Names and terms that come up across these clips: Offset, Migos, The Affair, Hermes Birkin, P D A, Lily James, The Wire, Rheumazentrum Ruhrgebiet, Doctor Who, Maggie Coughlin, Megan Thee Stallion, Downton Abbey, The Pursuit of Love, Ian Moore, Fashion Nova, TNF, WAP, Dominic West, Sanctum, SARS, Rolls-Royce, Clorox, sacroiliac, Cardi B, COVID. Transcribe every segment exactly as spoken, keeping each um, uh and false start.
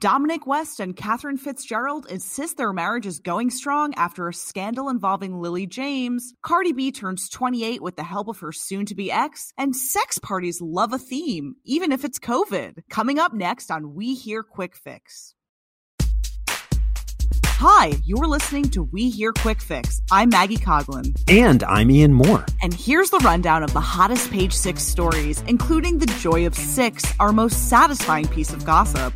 Dominic West and Catherine Fitzgerald insist their marriage is going strong after a scandal involving Lily James. Cardi B turns twenty-eight with the help of her soon-to-be ex, and sex parties love a theme, even if it's COVID. Coming up next on We Hear Quick Fix. Hi, you're listening to We Hear Quick Fix. I'm Maggie Coughlin. And I'm Ian Moore. And here's the rundown of the hottest Page Six stories, including The Joy of Six, our most satisfying piece of gossip.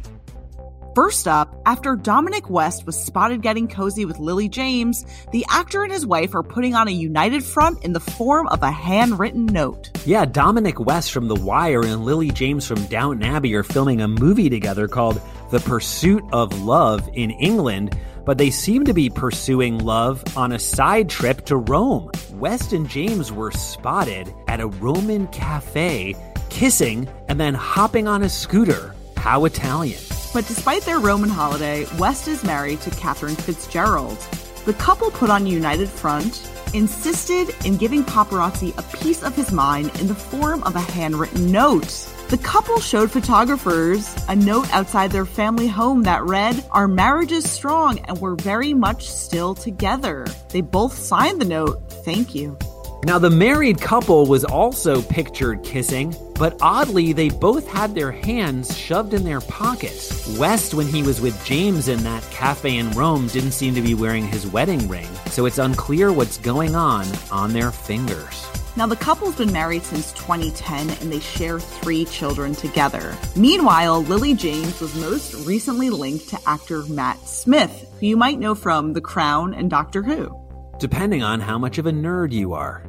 First up, after Dominic West was spotted getting cozy with Lily James, the actor and his wife are putting on a united front in the form of a handwritten note. Yeah, Dominic West from The Wire and Lily James from Downton Abbey are filming a movie together called The Pursuit of Love in England, but they seem to be pursuing love on a side trip to Rome. West and James were spotted at a Roman cafe, kissing and then hopping on a scooter. How Italian. But despite their Roman holiday, West is married to Catherine Fitzgerald. The couple put on a united front, insisted in giving paparazzi a piece of his mind in the form of a handwritten note. The couple showed photographers a note outside their family home that read, "Our marriage is strong and we're very much still together." They both signed the note, "Thank you." Now, the married couple was also pictured kissing, but oddly, they both had their hands shoved in their pockets. West, when he was with James in that cafe in Rome, didn't seem to be wearing his wedding ring, so it's unclear what's going on on their fingers. Now, the couple's been married since twenty ten, and they share three children together. Meanwhile, Lily James was most recently linked to actor Matt Smith, who you might know from The Crown and Doctor Who. Depending on how much of a nerd you are.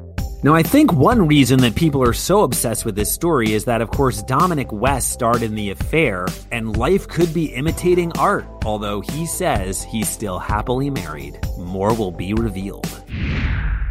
Now, I think one reason that people are so obsessed with this story is that, of course, Dominic West starred in The Affair, and life could be imitating art, although he says he's still happily married. More will be revealed.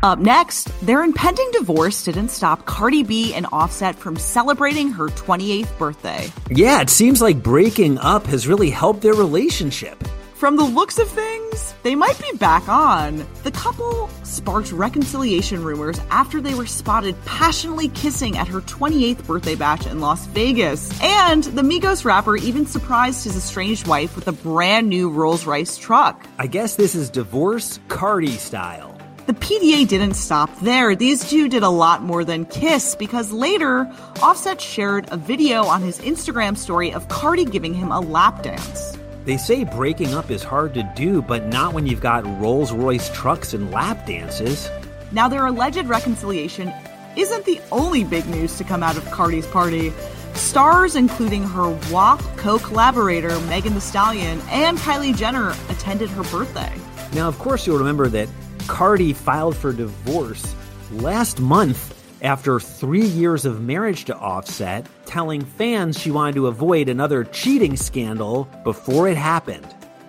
Up next, their impending divorce didn't stop Cardi B and Offset from celebrating her twenty-eighth birthday. Yeah, it seems like breaking up has really helped their relationship. From the looks of things, they might be back on. The couple sparked reconciliation rumors after they were spotted passionately kissing at her twenty-eighth birthday bash in Las Vegas. And the Migos rapper even surprised his estranged wife with a brand new Rolls-Royce truck. I guess this is divorce Cardi style. The P D A didn't stop there. These two did a lot more than kiss, because later, Offset shared a video on his Instagram story of Cardi giving him a lap dance. They say breaking up is hard to do, but not when you've got Rolls-Royce trucks and lap dances. Now, their alleged reconciliation isn't the only big news to come out of Cardi's party. Stars including her W A P co-collaborator Megan Thee Stallion and Kylie Jenner attended her birthday. Now, of course, you'll remember that Cardi filed for divorce last month after three years of marriage to Offset, telling fans she wanted to avoid another cheating scandal before it happened.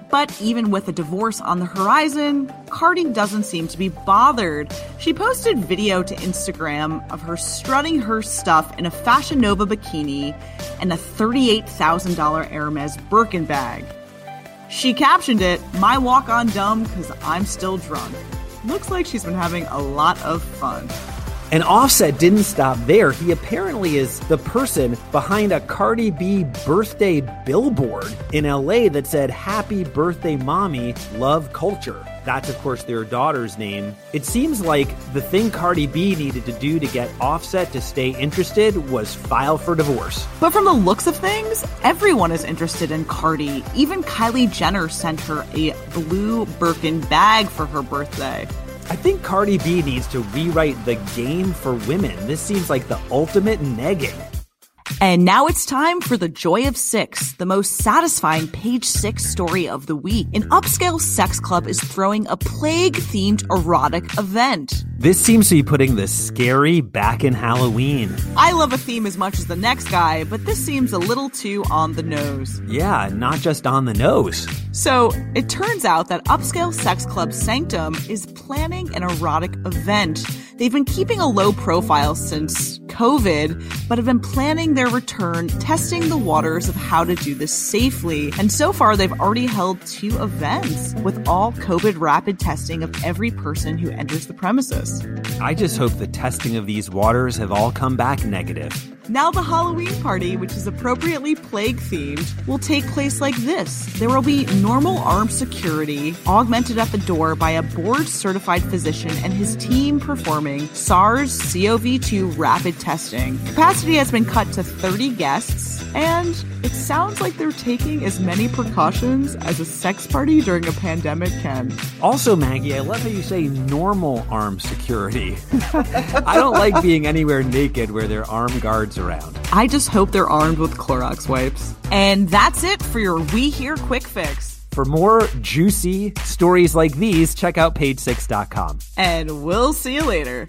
But even with a divorce on the horizon, Cardi doesn't seem to be bothered. She posted video to Instagram of her strutting her stuff in a Fashion Nova bikini and a thirty-eight thousand dollars Hermes Birkin bag. She captioned it, "My walk on dumb because I'm still drunk." Looks like she's been having a lot of fun. And Offset didn't stop there. He apparently is the person behind a Cardi B birthday billboard in L A that said, "Happy birthday, mommy, love culture." That's, of course, their daughter's name. It seems like the thing Cardi B needed to do to get Offset to stay interested was file for divorce. But from the looks of things, everyone is interested in Cardi. Even Kylie Jenner sent her a blue Birkin bag for her birthday. I think Cardi B needs to rewrite the game for women. This seems like the ultimate negging. And now it's time for The Joy of Six, the most satisfying page six story of the week. An upscale sex club is throwing a plague-themed erotic event. This seems to be putting the scary back in Halloween. I love a theme as much as the next guy, but this seems a little too on the nose. Yeah, not just on the nose. So it turns out that upscale sex club Sanctum is planning an erotic event. They've been keeping a low profile since COVID, but have been planning their return, testing the waters of how to do this safely. And so far, they've already held two events with all COVID rapid testing of every person who enters the premises. I just hope the testing of these waters have all come back negative. Now the Halloween party, which is appropriately plague-themed, will take place like this. There will be normal armed security, augmented at the door by a board-certified physician and his team performing SARS C O V two rapid testing. Capacity has been cut to thirty guests, and it sounds like they're taking as many precautions as a sex party during a pandemic can. Also, Maggie, I love how you say normal armed security. I don't like being anywhere naked where there are armed guards around. I just hope they're armed with Clorox wipes. And that's it for your We Here Quick Fix. For more juicy stories like these, check out page six dot com. And we'll see you later.